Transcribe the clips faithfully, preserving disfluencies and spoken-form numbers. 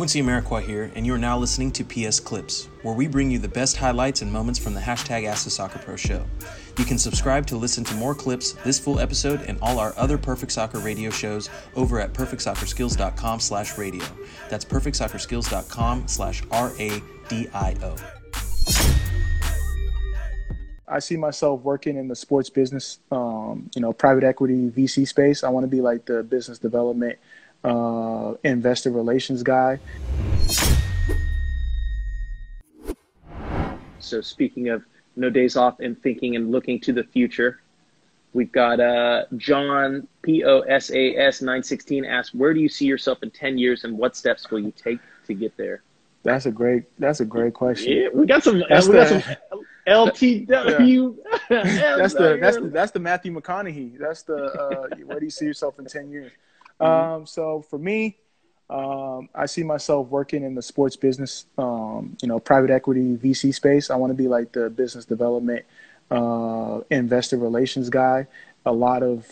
Quincy Amarikwa here, and you are now listening to P S. Clips, where we bring you the best highlights and moments from the Hashtag Ask the Soccer Pro Show. You can subscribe to listen to more clips, this full episode, and all our other Perfect Soccer radio shows over at PerfectSoccerSkills.com slash radio. That's PerfectSoccerSkills.com slash R-A-D-I-O. I see myself working in the sports business, um, you know, private equity, V C space. I want to be like the business development, uh, investor relations guy. So speaking of no days off and thinking and looking to the future, we've got uh, John P O S A S nine sixteen asks, where do you see yourself in ten years and what steps will you take to get there? That's a great, that's a great question. Yeah, we got some, that's we got the, some L T W. Yeah. that's the, that's the, that's the Matthew McConaughey. That's the, uh, where do you see yourself in ten years? Mm-hmm. Um, so for me, um, I see myself working in the sports business, um, you know, private equity, V C space. I want to be like the business development, uh, investor relations guy. A lot of,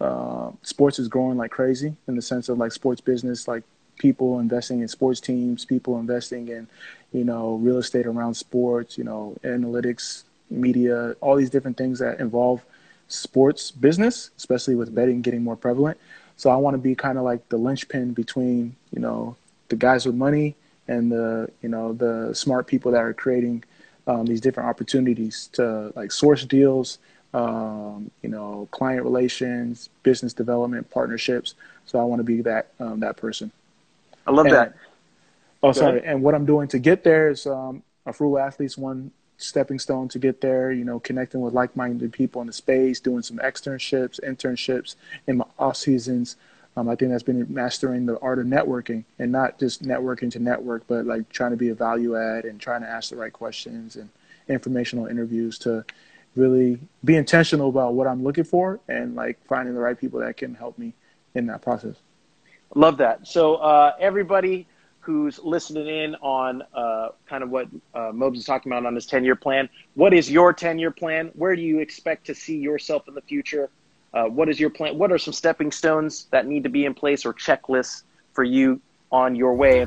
uh, sports is growing like crazy in the sense of like sports business, like, people investing in sports teams, people investing in, you know, real estate around sports, you know, analytics, media, all these different things that involve sports business, especially with betting getting more prevalent. So I want to be kind of like the linchpin between, you know, the guys with money and the, you know, the smart people that are creating um, these different opportunities to like source deals, um, you know, client relations, business development, partnerships. So I want to be that um, that person. I love and, that. Oh, sorry. And what I'm doing to get there is um, Frugal Athletes, one stepping stone to get there, you know, connecting with like-minded people in the space, doing some externships, internships in my off seasons. Um, I think that's been mastering the art of networking, and not just networking to network, but like trying to be a value add and trying to ask the right questions and informational interviews to really be intentional about what I'm looking for and like finding the right people that can help me in that process. Love that. So uh, everybody who's listening in on uh, kind of what uh, Mobes is talking about on his ten-year plan, what is your ten-year plan? Where do you expect to see yourself in the future? Uh, what is your plan? What are some stepping stones that need to be in place or checklists for you on your way?